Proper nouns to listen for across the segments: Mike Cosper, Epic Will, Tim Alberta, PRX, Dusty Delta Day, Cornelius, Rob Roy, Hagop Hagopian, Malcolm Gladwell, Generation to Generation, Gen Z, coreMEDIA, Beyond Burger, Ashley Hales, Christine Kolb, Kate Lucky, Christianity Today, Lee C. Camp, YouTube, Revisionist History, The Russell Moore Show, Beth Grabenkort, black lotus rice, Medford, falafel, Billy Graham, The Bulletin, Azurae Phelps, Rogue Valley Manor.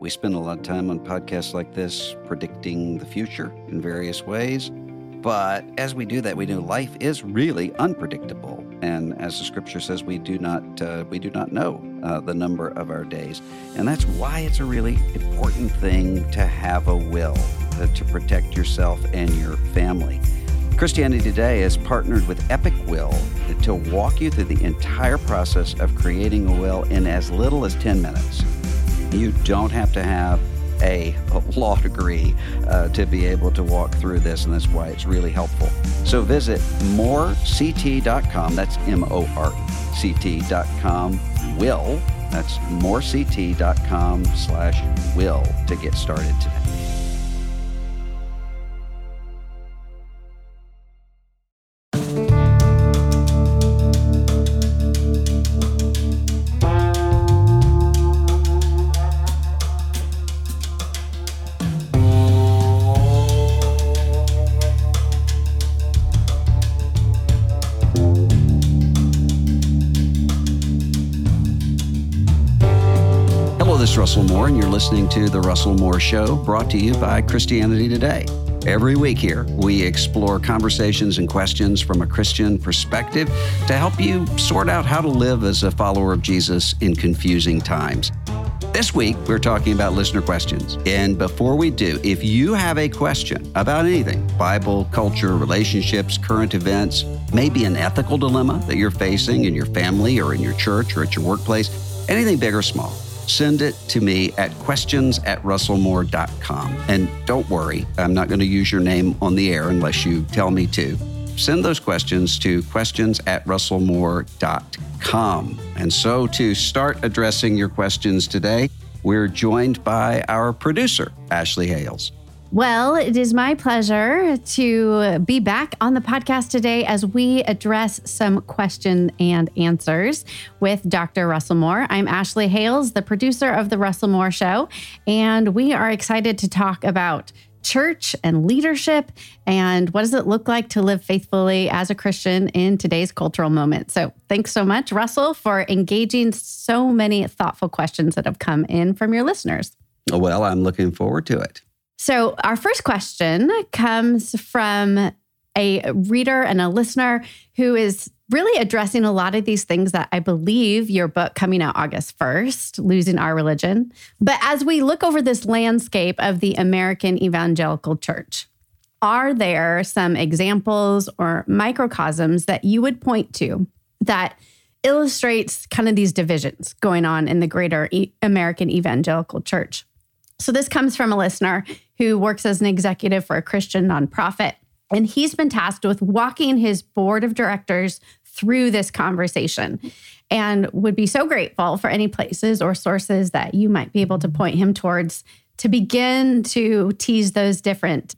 We spend a lot of time on podcasts like this predicting the future in various ways. But as we do that, we know life is really unpredictable, and as the Scripture says, we do not know the number of our days, and that's why it's a really important thing to have a will to protect yourself and your family. Christianity Today has partnered with Epic Will to walk you through the entire process of creating a will in as little as 10 minutes. You don't have to have a law degree to be able to walk through this, and that's why it's really helpful. So visit morect.com, that's morect.com, will, that's morect.com/will to get started today. Russell Moore, and you're listening to The Russell Moore Show, brought to you by Christianity Today. Every week here, we explore conversations and questions from a Christian perspective to help you sort out how to live as a follower of Jesus in confusing times. This week, we're talking about listener questions. And before we do, if you have a question about anything, Bible, culture, relationships, current events, maybe an ethical dilemma that you're facing in your family or in your church or at your workplace, anything big or small, send it to me at questions@russellmoore.com. And don't worry, I'm not going to use your name on the air unless you tell me to. Send those questions to questions@russellmoore.com. And so to start addressing your questions today, we're joined by our producer, Ashley Hales. Well, it is my pleasure to be back on the podcast today as we address some question and answers with Dr. Russell Moore. I'm Ashley Hales, the producer of The Russell Moore Show, and we are excited to talk about church and leadership and what does it look like to live faithfully as a Christian in today's cultural moment. So thanks so much, Russell, for engaging so many thoughtful questions that have come in from your listeners. Well, I'm looking forward to it. So our first question comes from a reader and a listener who is really addressing a lot of these things that I believe your book coming out August 1st, Losing Our Religion. But as we look over this landscape of the American evangelical church, are there some examples or microcosms that you would point to that illustrates kind of these divisions going on in the greater American evangelical church? So this comes from a listener who works as an executive for a Christian nonprofit, and he's been tasked with walking his board of directors through this conversation and would be so grateful for any places or sources that you might be able to point him towards to begin to tease those different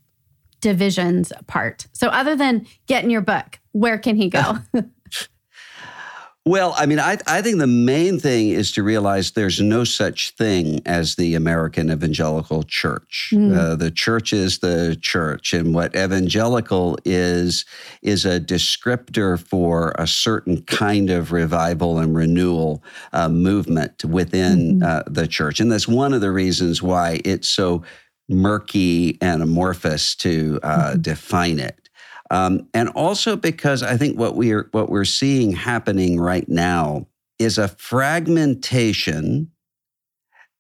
divisions apart. So other than getting your book, where can he go? Well, I mean, I think the main thing is to realize there's no such thing as the American evangelical church. The church is the church, and what evangelical is a descriptor for a certain kind of revival and renewal movement within the church. And that's one of the reasons why it's so murky and amorphous to define it. And also because I think what we're seeing happening right now is a fragmentation,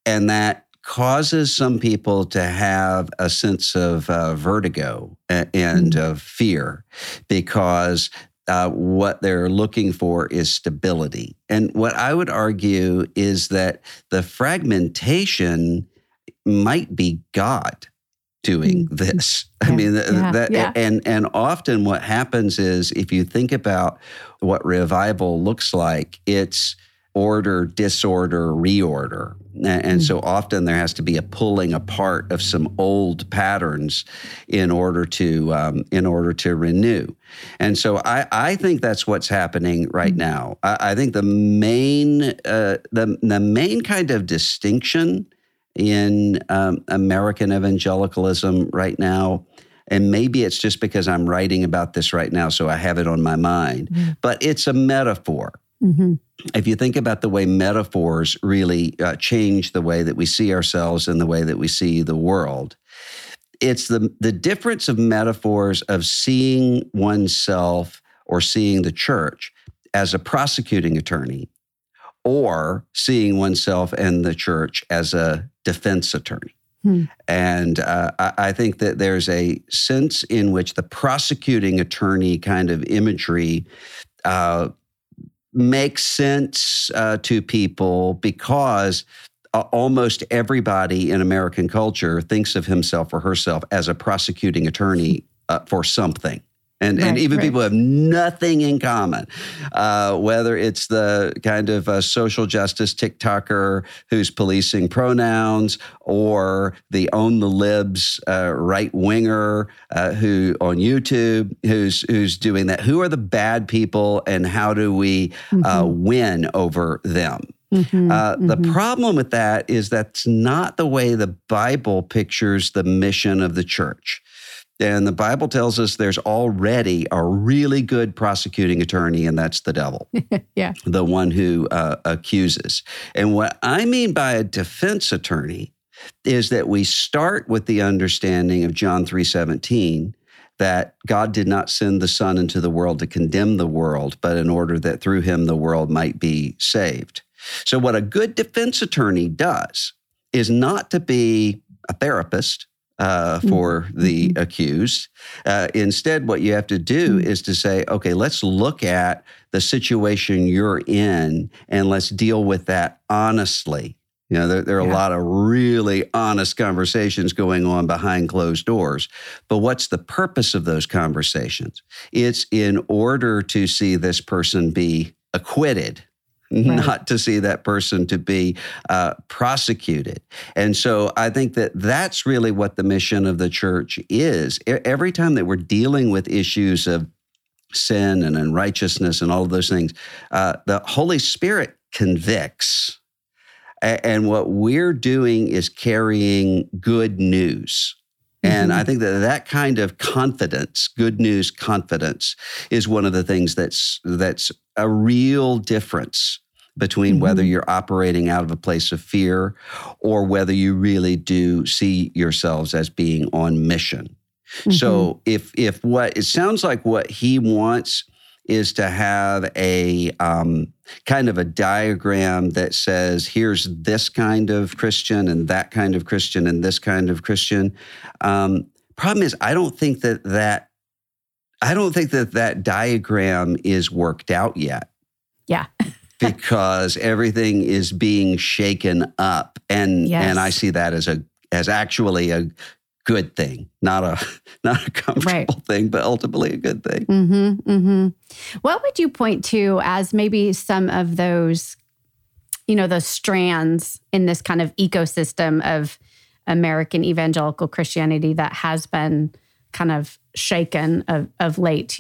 and that causes some people to have a sense of vertigo and of fear, because what they're looking for is stability. And what I would argue is that the fragmentation might be God doing this. Yeah. I mean, and often what happens is, if you think about what revival looks like, it's order, disorder, reorder. And so often there has to be a pulling apart of some old patterns in order to renew. And so I think that's what's happening right now. I think the main kind of distinction in American evangelicalism right now, and maybe it's just because I'm writing about this right now, so I have it on my mind, but it's a metaphor. Mm-hmm. If you think about the way metaphors really change the way that we see ourselves and the way that we see the world, it's the difference of metaphors of seeing oneself or seeing the church as a prosecuting attorney, or seeing oneself and the church as a defense attorney. And I think that there's a sense in which the prosecuting attorney kind of imagery makes sense to people, because almost everybody in American culture thinks of himself or herself as a prosecuting attorney for something. And people have nothing in common, whether it's the kind of social justice TikToker who's policing pronouns, or the Own the Libs right-winger who on YouTube who's doing that. Who are the bad people, and how do we win over them? The problem with that is that's not the way the Bible pictures the mission of the church. And the Bible tells us there's already a really good prosecuting attorney, and that's the devil, the one who accuses. And what I mean by a defense attorney is that we start with the understanding of John 3:17, that God did not send the Son into the world to condemn the world, but in order that through him the world might be saved. So what a good defense attorney does is not to be a therapist for the accused. Instead, what you have to do is to say, okay, let's look at the situation you're in and let's deal with that honestly. You know, there are a lot of really honest conversations going on behind closed doors. But what's the purpose of those conversations? It's in order to see this person be acquitted, not to see that person to be prosecuted. And so I think that that's really what the mission of the church is. Every time that we're dealing with issues of sin and unrighteousness and all of those things, the Holy Spirit convicts. And what we're doing is carrying good news. And I think that that kind of confidence, good news confidence, is one of the things that's a real difference between whether you're operating out of a place of fear or whether you really do see yourselves as being on mission. So if what it sounds like what he wants is to have a kind of a diagram that says, here's this kind of Christian and that kind of Christian and this kind of Christian. Problem is, I don't think that diagram is worked out yet. Yeah. Because everything is being shaken up. And I see that as actually a good thing, not a comfortable thing, but ultimately a good thing. What would you point to as maybe some of those, those strands in this kind of ecosystem of American evangelical Christianity that has been kind of shaken of late?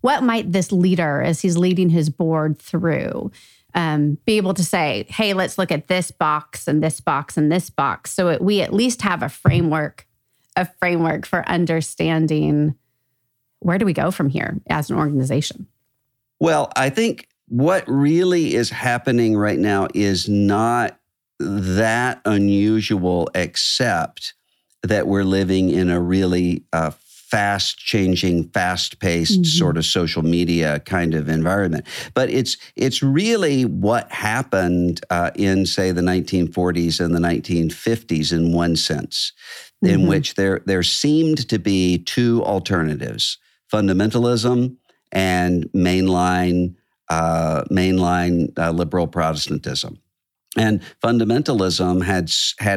What might this leader, as he's leading his board through, be able to say, hey, let's look at this box and this box and this box, so we at least have a framework for understanding where do we go from here as an organization? Well, I think what really is happening right now is not that unusual, except that we're living in a really fast-changing, fast-paced sort of social media kind of environment. But it's really what happened in, say, the 1940s and the 1950s in one sense, in which there seemed to be two alternatives, fundamentalism and mainline liberal Protestantism. And fundamentalism had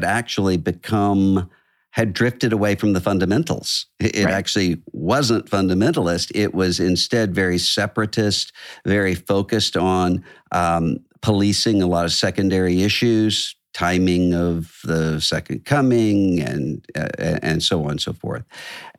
actually become... had drifted away from the fundamentals. It actually wasn't fundamentalist. It was instead very separatist, very focused on policing a lot of secondary issues, timing of the second coming, and so on and so forth.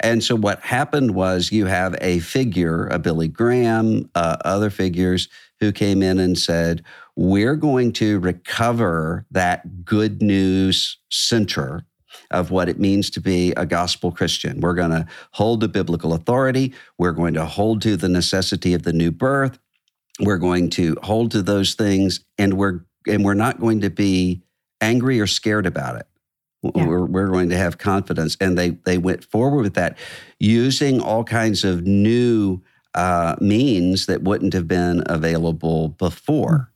And so what happened was you have a figure, a Billy Graham, other figures who came in and said, we're going to recover that good news center of what it means to be a gospel Christian. We're going to hold to biblical authority. We're going to hold to the necessity of the new birth. We're going to hold to those things, and we're not going to be angry or scared about it. Yeah. We're going to have confidence. And they went forward with that, using all kinds of new means that wouldn't have been available before.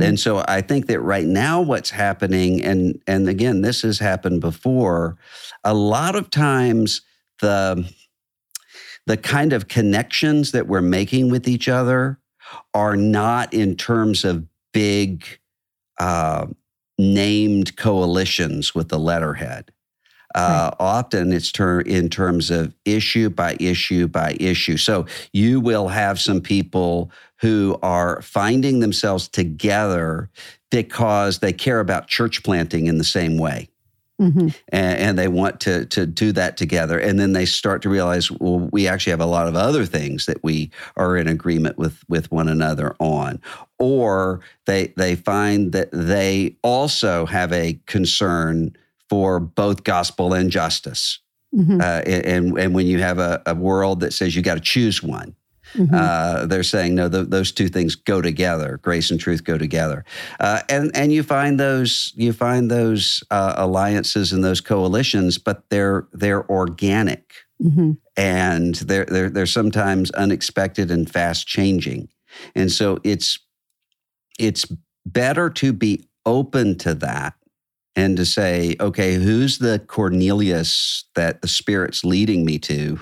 And so I think that right now what's happening, and again, this has happened before, a lot of times the kind of connections that we're making with each other are not in terms of big named coalitions with the letterhead. Often it's in terms of issue by issue by issue. So you will have some people who are finding themselves together because they care about church planting in the same way. And they want to do that together. And then they start to realize, well, we actually have a lot of other things that we are in agreement with one another on. Or they find that they also have a concern for both gospel and justice. And when you have a world that says you got to choose one, they're saying, no, those two things go together. Grace and truth go together. And you find those alliances and those coalitions, but they're organic, and they're sometimes unexpected and fast changing. And so it's better to be open to that. And to say, okay, who's the Cornelius that the Spirit's leading me to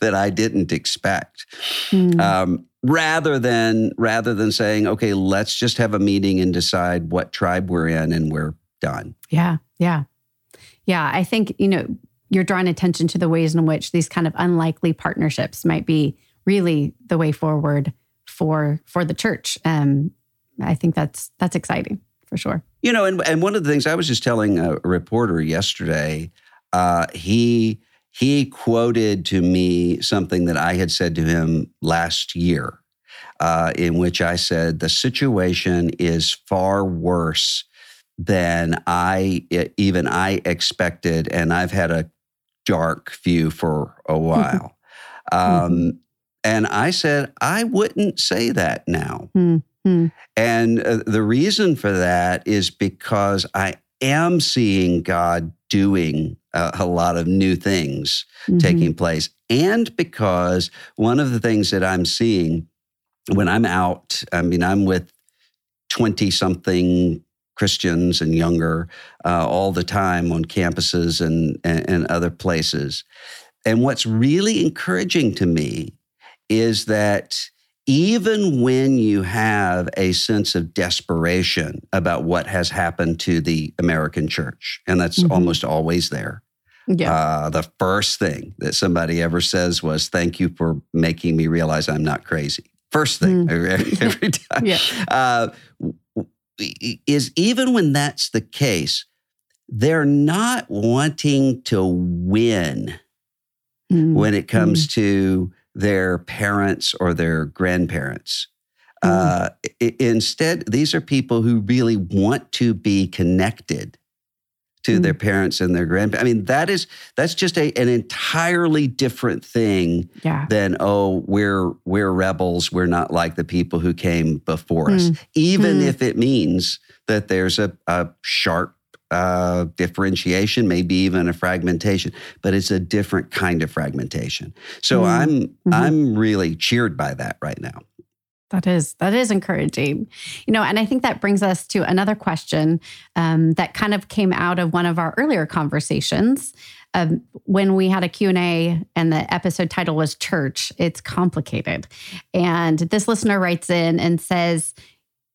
that I didn't expect? Rather than saying, okay, let's just have a meeting and decide what tribe we're in and we're done. Yeah. I think, you're drawing attention to the ways in which these kind of unlikely partnerships might be really the way forward for the church. I think that's exciting. For sure. And one of the things I was just telling a reporter yesterday, he quoted to me something that I had said to him last year, in which I said, the situation is far worse than I expected, and I've had a dark view for a while. And I said, I wouldn't say that now. And the reason for that is because I am seeing God doing a lot of new things taking place. And because one of the things that I'm seeing when I'm out, I'm with 20-something Christians and younger all the time on campuses and other places. And what's really encouraging to me is that even when you have a sense of desperation about what has happened to the American church, and that's almost always there, the first thing that somebody ever says was, thank you for making me realize I'm not crazy. First thing every time. Is even when that's the case, they're not wanting to win when it comes to their parents or their grandparents. Instead, these are people who really want to be connected to their parents and their grandparents. That's just an entirely different thing than, we're rebels. We're not like the people who came before us, even if it means that there's a sharp differentiation, maybe even a fragmentation, but it's a different kind of fragmentation. So I'm really cheered by that right now. That is encouraging. You know, and I think that brings us to another question that kind of came out of one of our earlier conversations when we had a Q&A and the episode title was Church, It's Complicated. And this listener writes in and says,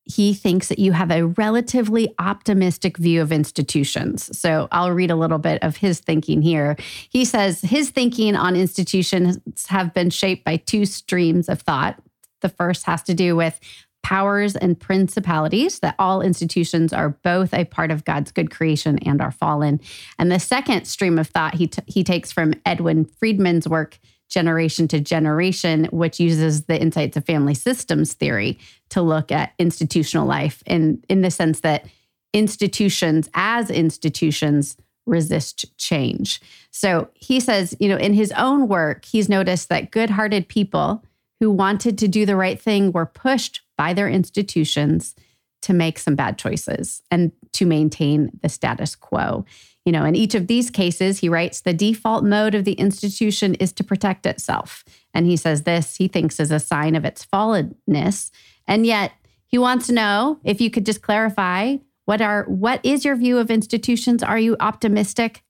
he thinks that you have a relatively optimistic view of institutions. So I'll read a little bit of his thinking here. He says his thinking on institutions have been shaped by two streams of thought. The first has to do with powers and principalities, that all institutions are both a part of God's good creation and are fallen. And the second stream of thought he takes from Edwin Friedman's work, Generation to Generation, which uses the insights of family systems theory to look at institutional life in the sense that institutions as institutions resist change. So he says, you know, in his own work, he's noticed that good-hearted people who wanted to do the right thing were pushed by their institutions to make some bad choices and to maintain the status quo. You know, in each of these cases, he writes, the default mode of the institution is to protect itself. And he says this, he thinks, is a sign of its fallenness. And yet he wants to know if you could just clarify, what is your view of institutions? Are you optimistic?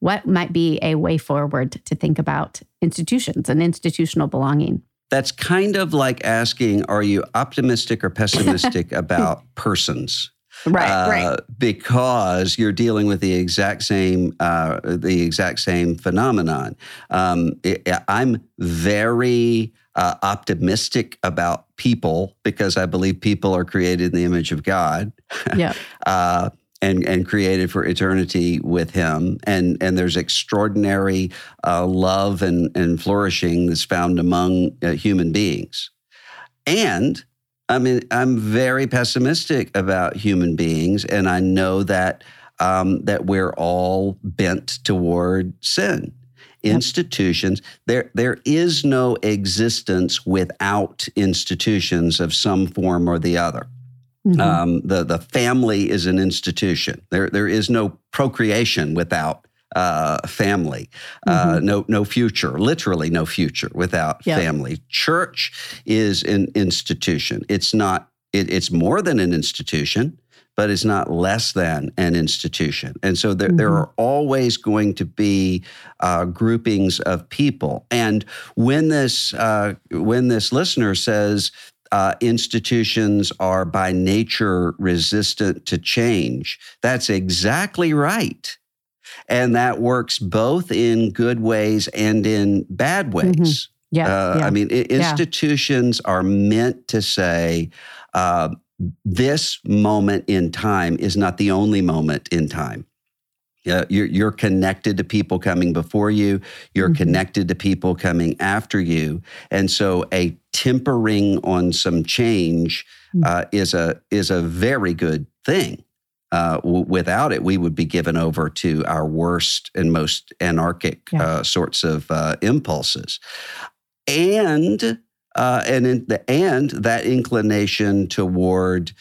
What might be a way forward to think about institutions and institutional belonging? That's kind of like asking, are you optimistic or pessimistic about persons? Right. Because you're dealing with the exact same phenomenon. I'm very optimistic about people because I believe people are created in the image of God. Yeah. And created for eternity with him. And there's extraordinary love and flourishing that's found among human beings. And I mean, I'm very pessimistic about human beings, and I know that that we're all bent toward sin. Institutions, there is no existence without institutions of some form or the other. Mm-hmm. The family is an institution. There is no procreation without family. Mm-hmm. No future, literally no future without family. Church is an institution. It's not. It's more than an institution, but it's not less than an institution. And so there are always going to be groupings of people. And when this listener says, institutions are by nature resistant to change. That's exactly right. And that works both in good ways and in bad ways. Mm-hmm. Yeah. I mean, institutions are meant to say, this moment in time is not the only moment in time. You're connected to people coming before you. You're connected to people coming after you. And so a tempering on some change is a very good thing. Without it, we would be given over to our worst and most anarchic sorts of impulses. And that inclination toward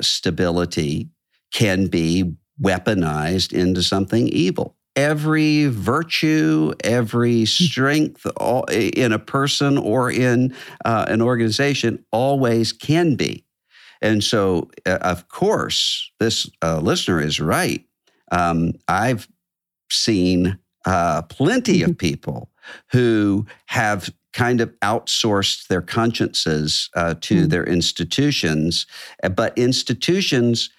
stability can be weaponized into something evil. Every virtue, every strength in a person or in an organization always can be. And so, of course, this listener is right. I've seen plenty of people who have kind of outsourced their consciences to their institutions, but institutions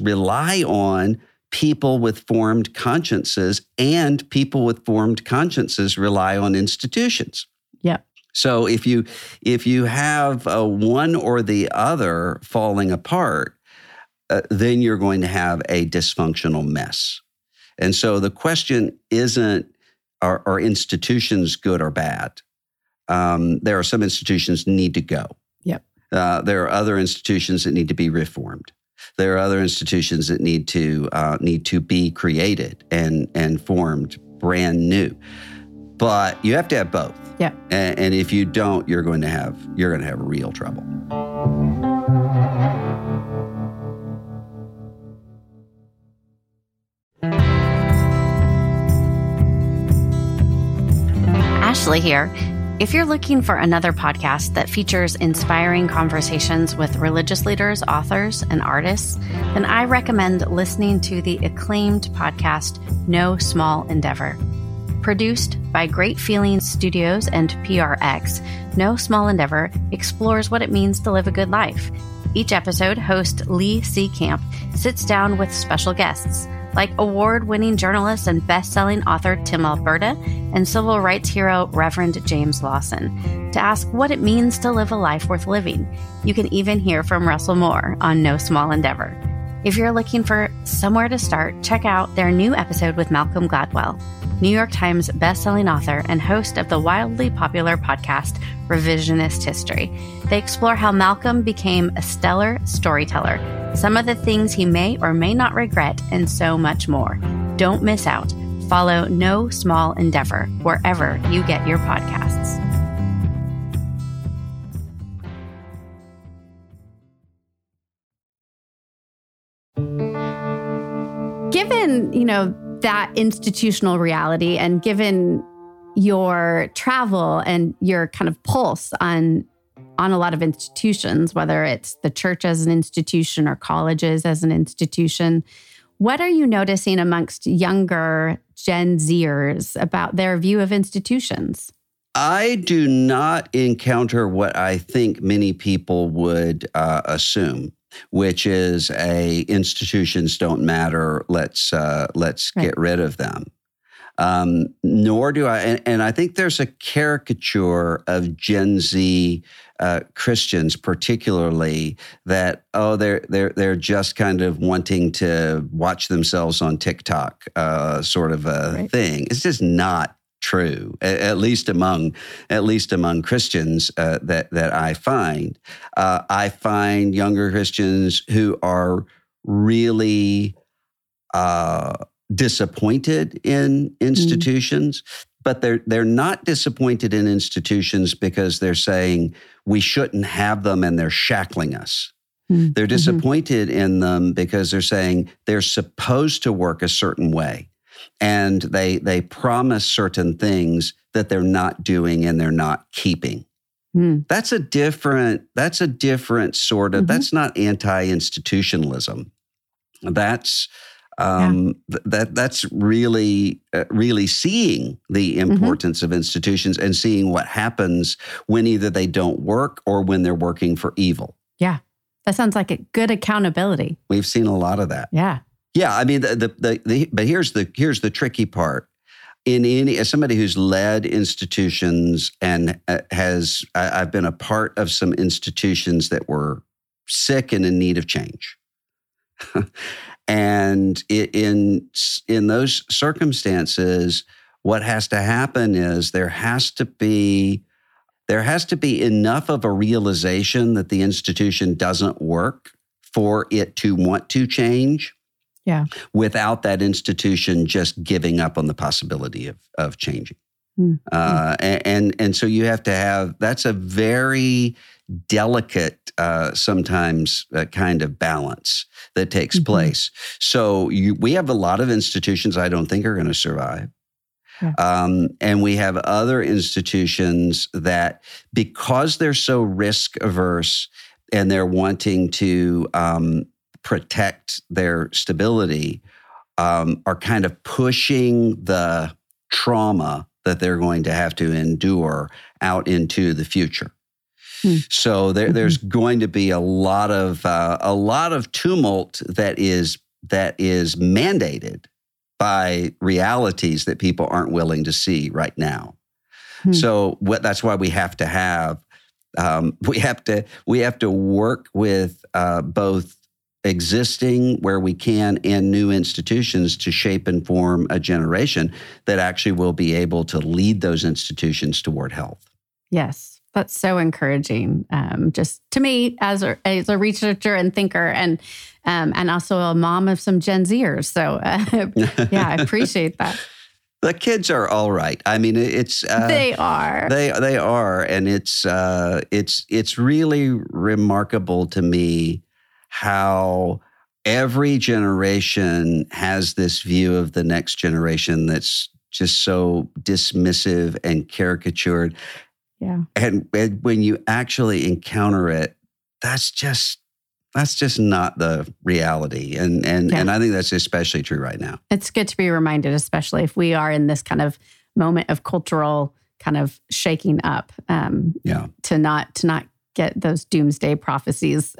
rely on people with formed consciences, and people with formed consciences rely on institutions. Yeah. So if you have one or the other falling apart, then you're going to have a dysfunctional mess. And so the question isn't, are institutions good or bad? There are some institutions need to go. Yep. There are other institutions that need to be reformed. There are other institutions that need to be created and formed brand new. But you have to have both. Yeah. And if you don't, you're going to have real trouble. Ashley here. If you're looking for another podcast that features inspiring conversations with religious leaders, authors, and artists, then I recommend listening to the acclaimed podcast, No Small Endeavor. Produced by Great Feeling Studios and PRX, No Small Endeavor explores what it means to live a good life. Each episode, host Lee C. Camp sits down with special guests, like award-winning journalist and best-selling author Tim Alberta and civil rights hero Reverend James Lawson, to ask what it means to live a life worth living. You can even hear from Russell Moore on No Small Endeavor. If you're looking for somewhere to start, check out their new episode with Malcolm Gladwell, New York Times best-selling author and host of the wildly popular podcast Revisionist History. They explore how Malcolm became a stellar storyteller, some of the things he may or may not regret, and so much more. Don't miss out. Follow No Small Endeavor wherever you get your podcasts. Given, that institutional reality, and given your travel and your kind of pulse on a lot of institutions, whether it's the church as an institution or colleges as an institution, what are you noticing amongst younger Gen Zers about their view of institutions? I do not encounter what I think many people would assume, which is institutions don't matter. Let's right. Get rid of them. Nor do I, and I think there's a caricature of Gen Z Christians, particularly, that they're just kind of wanting to watch themselves on TikTok, sort of a right. thing. It's just not true, at least among Christians that I find. I find younger Christians who are really disappointed in institutions, but they're not disappointed in institutions because they're saying we shouldn't have them and they're shackling us. Mm. They're disappointed in them because they're saying they're supposed to work a certain way, and they promise certain things that they're not doing and they're not keeping. Mm. That's a different sort of, that's not anti-institutionalism. That's really, really seeing the importance of institutions and seeing what happens when either they don't work or when they're working for evil. Yeah, that sounds like a good accountability. We've seen a lot of that. Yeah, I mean, but here's the tricky part. As somebody who's led institutions and I've been a part of some institutions that were sick and in need of change. And in those circumstances, what has to happen is there has to be enough of a realization that the institution doesn't work for it to want to change. Yeah. Without that institution just giving up on the possibility of changing. Mm-hmm. And so you have to have, that's a very delicate, sometimes kind of balance that takes place. So we have a lot of institutions I don't think are going to survive. Yeah. And we have other institutions that, because they're so risk averse and they're wanting to protect their stability, are kind of pushing the trauma that they're going to have to endure out into the future. So there's going to be a lot of tumult that is mandated by realities that people aren't willing to see right now. So that's why we have to have we have to work with both existing where we can and new institutions to shape and form a generation that actually will be able to lead those institutions toward health. Yes. That's so encouraging, just to me as a researcher and thinker, and also a mom of some Gen Zers. So, I appreciate that. The kids are all right. I mean, it's they are, and it's really remarkable to me how every generation has this view of the next generation that's just so dismissive and caricatured. Yeah. And when you actually encounter it, that's just not the reality. And I think that's especially true right now. It's good to be reminded, especially if we are in this kind of moment of cultural kind of shaking up, to not get those doomsday prophecies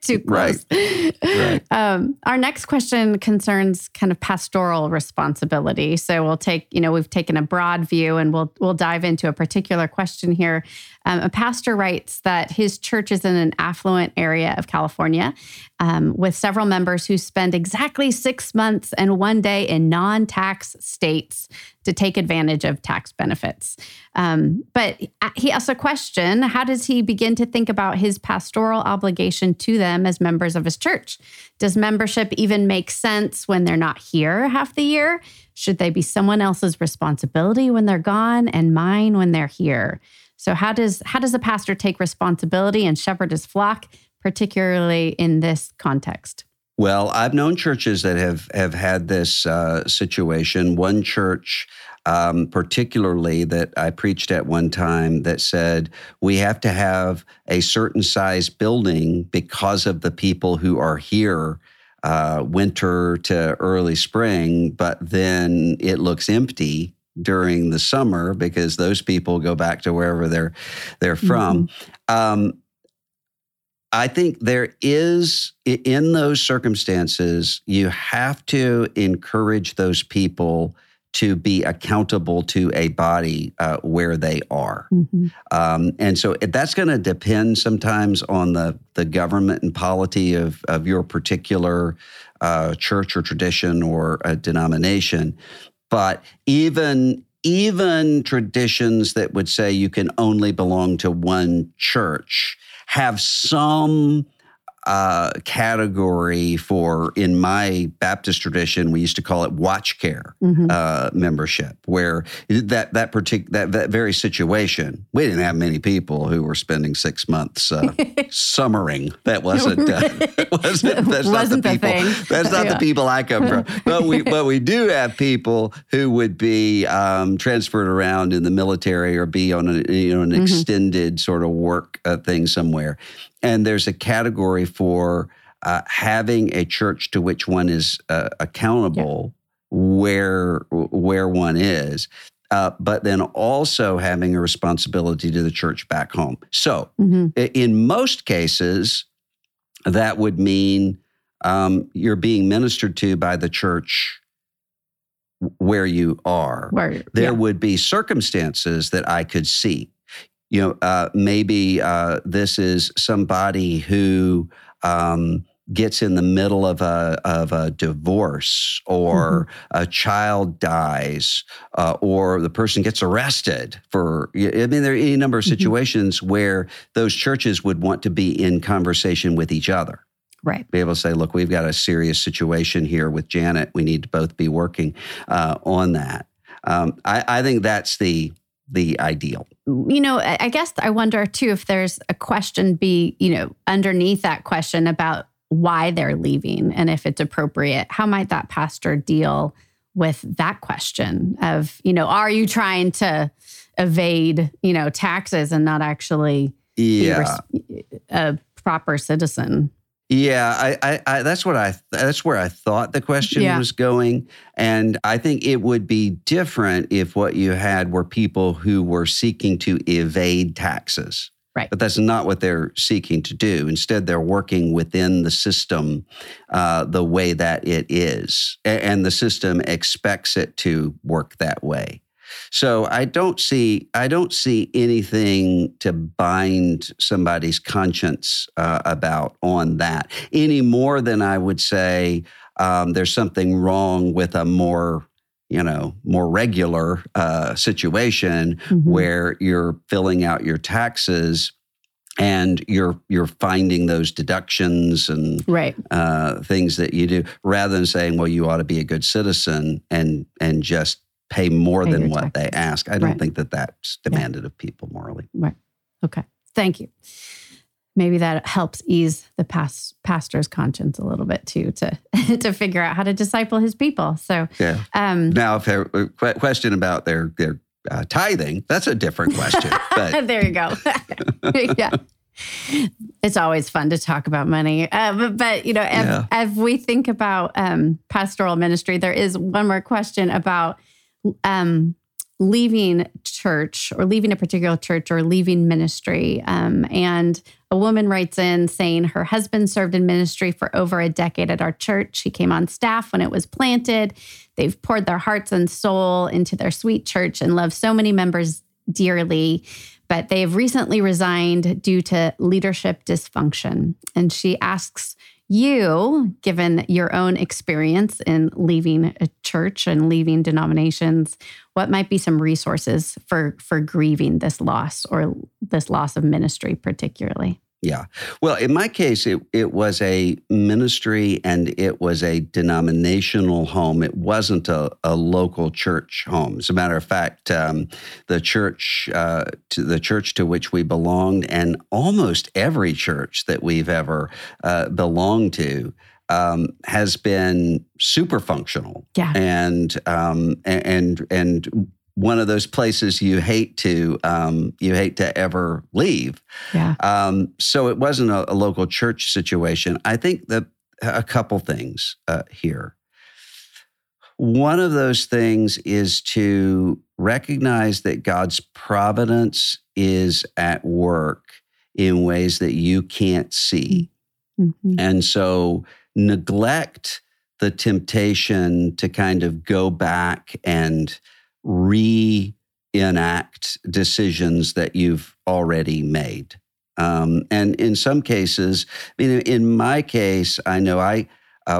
too close. Right. Our next question concerns kind of pastoral responsibility. So we'll take, we've taken a broad view and we'll dive into a particular question here. A pastor writes that his church is in an affluent area of California with several members who spend exactly 6 months and one day in non-tax states to take advantage of tax benefits. But he asks a question, how does he begin to think about his pastoral obligation to them as members of his church? Does membership even make sense when they're not here half the year? Should they be someone else's responsibility when they're gone and mine when they're here? So how does a pastor take responsibility and shepherd his flock, particularly in this context? Well, I've known churches that have had this situation. One church particularly that I preached at one time that said, we have to have a certain size building because of the people who are here winter to early spring, but then it looks empty during the summer because those people go back to wherever they're from. Mm-hmm. I think there is, in those circumstances, you have to encourage those people to be accountable to a body where they are. Mm-hmm. And so that's going to depend sometimes on the government and polity of your particular church or tradition or a denomination. But even traditions that would say you can only belong to one church have some category for, in my Baptist tradition, we used to call it watch care membership, where that very situation, we didn't have many people who were spending 6 months summering. That wasn't the people. That's not the people I come from. But we do have people who would be transferred around in the military or be on an extended sort of work thing somewhere. And there's a category for having a church to which one is accountable where one is, but then also having a responsibility to the church back home. So in most cases, that would mean you're being ministered to by the church where you are. Right. There would be circumstances that I could see. Maybe this is somebody who gets in the middle of a divorce, or a child dies, or the person gets arrested for. I mean, there are any number of situations where those churches would want to be in conversation with each other. Right. Be able to say, look, we've got a serious situation here with Janet. We need to both be working on that. I think that's the ideal. I guess I wonder too, if there's a question underneath that question about why they're leaving and if it's appropriate, how might that pastor deal with that question of, are you trying to evade, taxes and not actually be a proper citizen? Yeah, I that's where I thought the question was going. And I think it would be different if what you had were people who were seeking to evade taxes. Right. But that's not what they're seeking to do. Instead, they're working within the system the way that it is. And the system expects it to work that way. So I don't see anything to bind somebody's conscience about on that, any more than I would say there's something wrong with a more regular situation where you're filling out your taxes and you're finding those deductions and things that you do, rather than saying, well, you ought to be a good citizen and just pay more than what they ask. I don't think that's demanded of people morally. Right. Okay. Thank you. maybe that helps ease the pastor's conscience a little bit too, to figure out how to disciple his people. So yeah. Now, if a question about their tithing, that's a different question. But. There you go. Yeah. It's always fun to talk about money. But you know, if we think about pastoral ministry, there is one more question about leaving church or leaving a particular church or leaving ministry. And a woman writes in saying her husband served in ministry for over a decade at our church. He came on staff when it was planted. They've poured their hearts and soul into their sweet church and love so many members dearly, but they have recently resigned due to leadership dysfunction. And she asks you, given your own experience in leaving a church and leaving denominations, what might be some resources for grieving this loss or this loss of ministry particularly? Yeah. Well, in my case, it was a ministry and it was a denominational home. It wasn't a local church home. As a matter of fact, the church to which we belonged, and almost every church that we've ever belonged to, has been super functional. Yeah. And one of those places you hate to ever leave. Yeah. So it wasn't a local church situation. I think that a couple things here. One of those things is to recognize that God's providence is at work in ways that you can't see. Mm-hmm. And so neglect the temptation to kind of go back and reenact decisions that you've already made. And in some cases, I mean, in my case, I know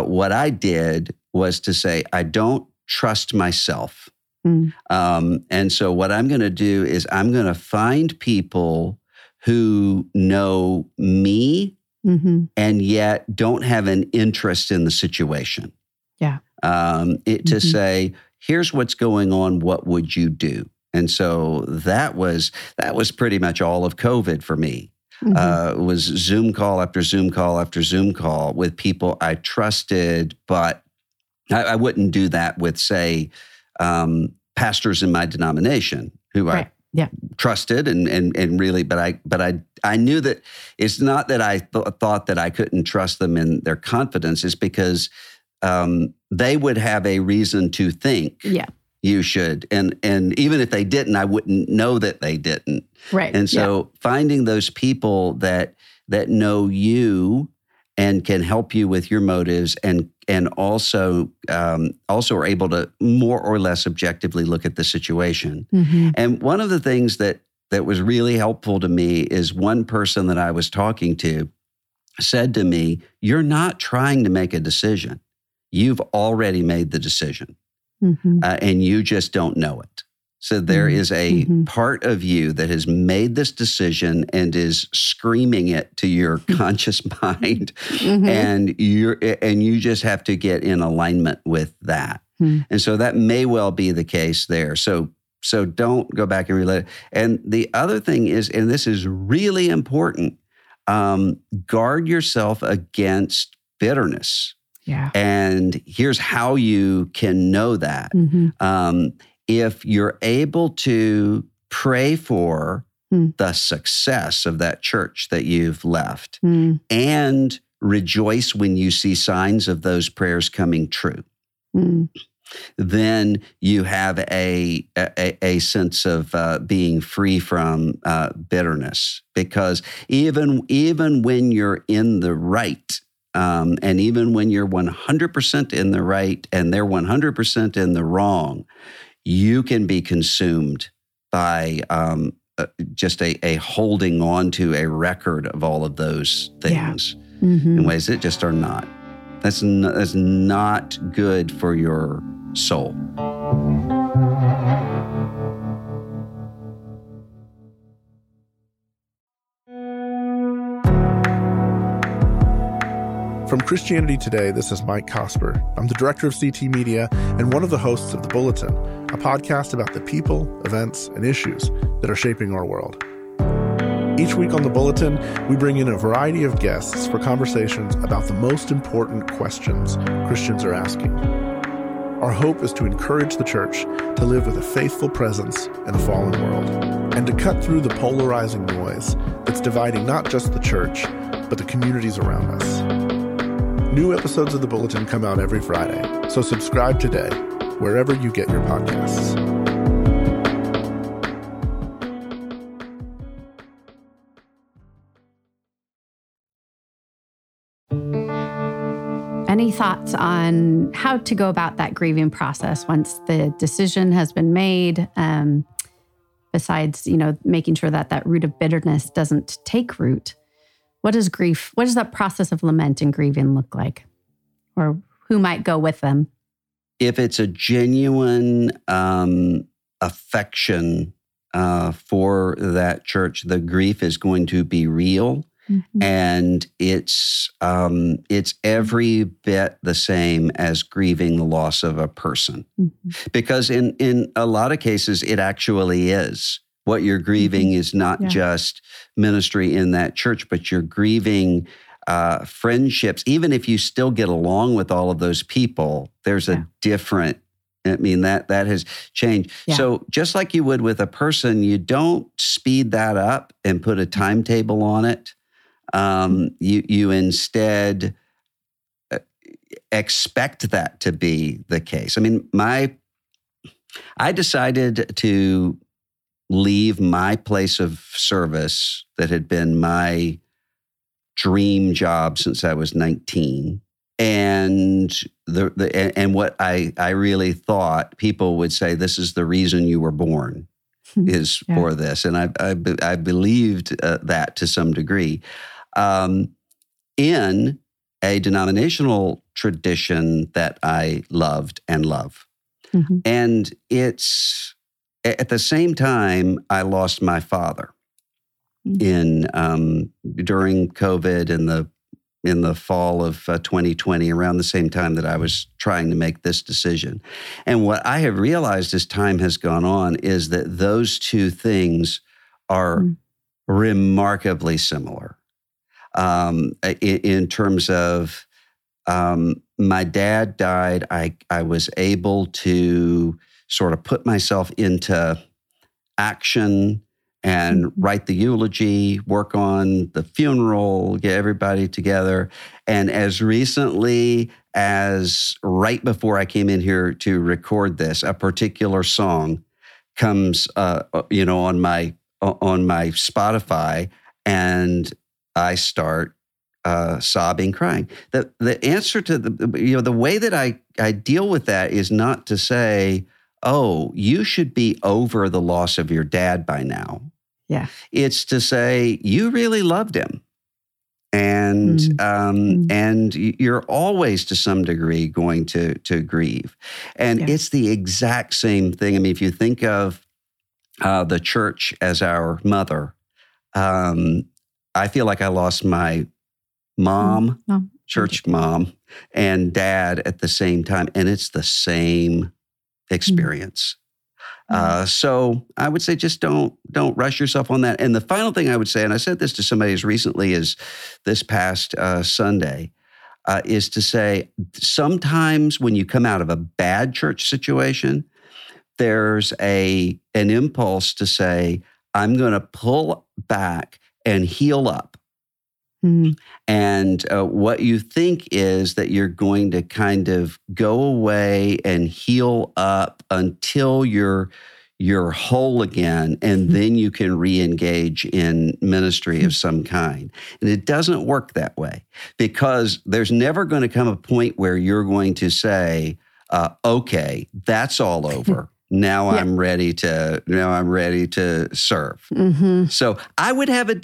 what I did was to say, I don't trust myself. Mm. And so what I'm going to do is I'm going to find people who know me, mm-hmm. and yet don't have an interest in the situation. Yeah. To mm-hmm. say, here's what's going on, what would you do? And so that was pretty much all of COVID for me. Mm-hmm. It was Zoom call after Zoom call after Zoom call with people I trusted, but I wouldn't do that with, say, pastors in my denomination who right. I trusted and really, but I knew that it's not that I thought that I couldn't trust them in their confidence, it's because they would have a reason to think you should. And even if they didn't, I wouldn't know that they didn't. Right. And so finding those people that know you and can help you with your motives and also are able to more or less objectively look at the situation. Mm-hmm. And one of the things that was really helpful to me is one person that I was talking to said to me, you're not trying to make a decision. You've already made the decision, mm-hmm. And you just don't know it. So there mm-hmm. is a mm-hmm. part of you that has made this decision and is screaming it to your conscious mind, mm-hmm. and you just have to get in alignment with that. Mm-hmm. And so that may well be the case there. So don't go back and relate. And the other thing is, and this is really important, guard yourself against bitterness. Yeah. And here's how you can know that. Mm-hmm. If you're able to pray for the success of that church that you've left and rejoice when you see signs of those prayers coming true, then you have a sense of being free from bitterness. Because even when you're in the right, and even when you're 100% in the right and they're 100% in the wrong, you can be consumed by just a holding on to a record of all of those things mm-hmm. in ways that just are not. That's not good for your soul. From Christianity Today, this is Mike Cosper. I'm the director of CT Media and one of the hosts of The Bulletin, a podcast about the people, events, and issues that are shaping our world. Each week on The Bulletin, we bring in a variety of guests for conversations about the most important questions Christians are asking. Our hope is to encourage the church to live with a faithful presence in a fallen world and to cut through the polarizing noise that's dividing not just the church, but the communities around us. New episodes of The Bulletin come out every Friday, so subscribe today, wherever you get your podcasts. Any thoughts on how to go about that grieving process once the decision has been made, besides, making sure that that root of bitterness doesn't take root? What does grief, what does that process of lament and grieving look like? Or who might go with them? If it's a genuine affection for that church, the grief is going to be real. Mm-hmm. And it's every bit the same as grieving the loss of a person, mm-hmm. because in a lot of cases, it actually is. What you're grieving mm-hmm. is not just ministry in that church, but you're grieving friendships. Even if you still get along with all of those people, there's a different, that has changed. Yeah. So just like you would with a person, you don't speed that up and put a timetable on it. You instead expect that to be the case. I decided to leave my place of service that had been my dream job since I was 19, and and what I really thought people would say, this is the reason you were born. Is for this, and I believed that to some degree. In a denominational tradition that I loved and love. Mm-hmm. And it's, at the same time, I lost my father mm-hmm. During COVID in the fall of 2020, around the same time that I was trying to make this decision. And what I have realized as time has gone on is that those two things are remarkably similar. In terms of my dad died, I was able to sort of put myself into action and write the eulogy, work on the funeral, get everybody together. And as recently as right before I came in here to record this, a particular song comes, on my Spotify, and I start sobbing, crying. The answer to the way that I deal with that is not to say, oh, you should be over the loss of your dad by now. Yeah. It's to say you really loved him. And and you're always to some degree going to grieve. And it's the exact same thing. If you think of the church as our mother, I feel like I lost my mom and dad at the same time. And it's the same experience. So I would say just don't rush yourself on that. And the final thing I would say, and I said this to somebody as recently as this past Sunday, is to say sometimes when you come out of a bad church situation, there's an impulse to say, I'm going to pull back and heal up. Mm-hmm. And what you think is that you're going to kind of go away and heal up until you're whole again, and then you can re-engage in ministry of some kind. And it doesn't work that way, because there's never going to come a point where you're going to say, okay, that's all over. Now I'm ready to serve. Mm-hmm. So I would have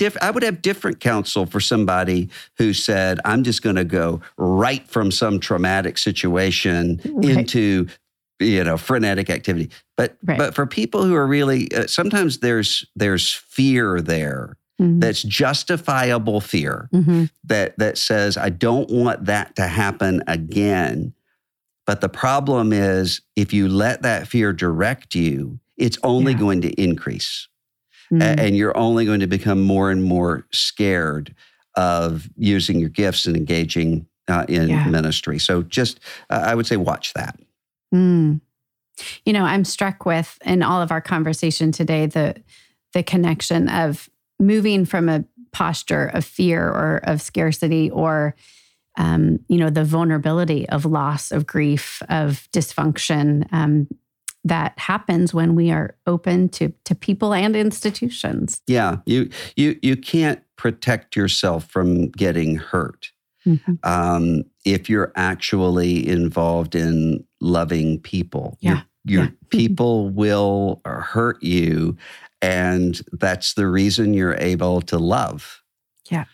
different counsel for somebody who said, I'm just going to go right from some traumatic situation into, frenetic activity. But for people who are really, sometimes there's fear there. Mm-hmm. That's justifiable fear that says, I don't want that to happen again. But the problem is, if you let that fear direct you, it's only going to increase. And you're only going to become more and more scared of using your gifts and engaging in ministry. So just, I would say, watch that. Mm. You know, I'm struck with, in all of our conversation today, the connection of moving from a posture of fear or of scarcity or, you know, the vulnerability of loss, of grief, of dysfunction that happens when we are open to people and institutions. Yeah, you can't protect yourself from getting hurt. Mm-hmm. If you're actually involved in loving people. Yeah. Your people will hurt you, and that's the reason you're able to love. Yeah.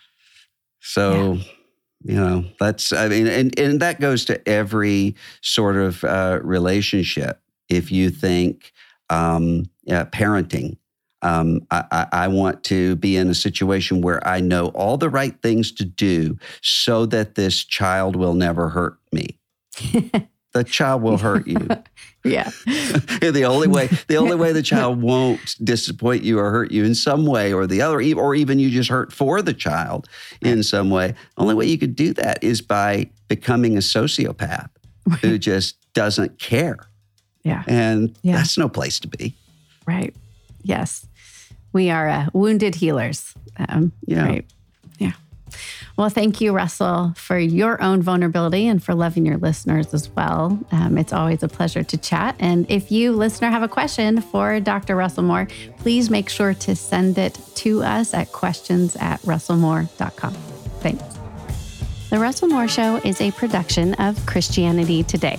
So, you know, that's, I mean, and that goes to every sort of relationship. If you think parenting, I want to be in a situation where I know all the right things to do so that this child will never hurt me. The child will hurt you. Yeah. The only way the child won't disappoint you or hurt you in some way or the other, or even you just hurt for the child in some way, the only way you could do that is by becoming a sociopath who just doesn't care. Yeah. And that's no place to be. Right. Yes. We are wounded healers. Right. Yeah. Well, thank you, Russell, for your own vulnerability and for loving your listeners as well. It's always a pleasure to chat. And if you, listener, have a question for Dr. Russell Moore, please make sure to send it to us at questions@russellmoore.com. Thanks. The Russell Moore Show is a production of Christianity Today.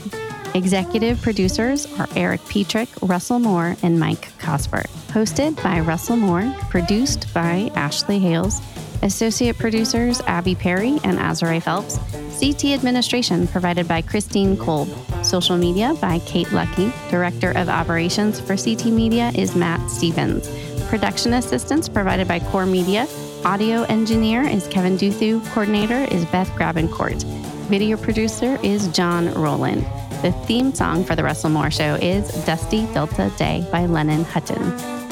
Executive producers are Erik Petrik, Russell Moore, and Mike Cosper. Hosted by Russell Moore, produced by Ashley Hales, associate producers Abby Perry and Azurae Phelps, CT administration provided by Christine Kolb, social media by Kate Lucky, director of operations for CT Media is Matt Stevens, production assistance provided by coreMEDIA, audio engineer is Kevin Duthu, coordinator is Beth Grabenkort, video producer is John Roland. The theme song for The Russell Moore Show is Dusty Delta Day by Lennon Hutton.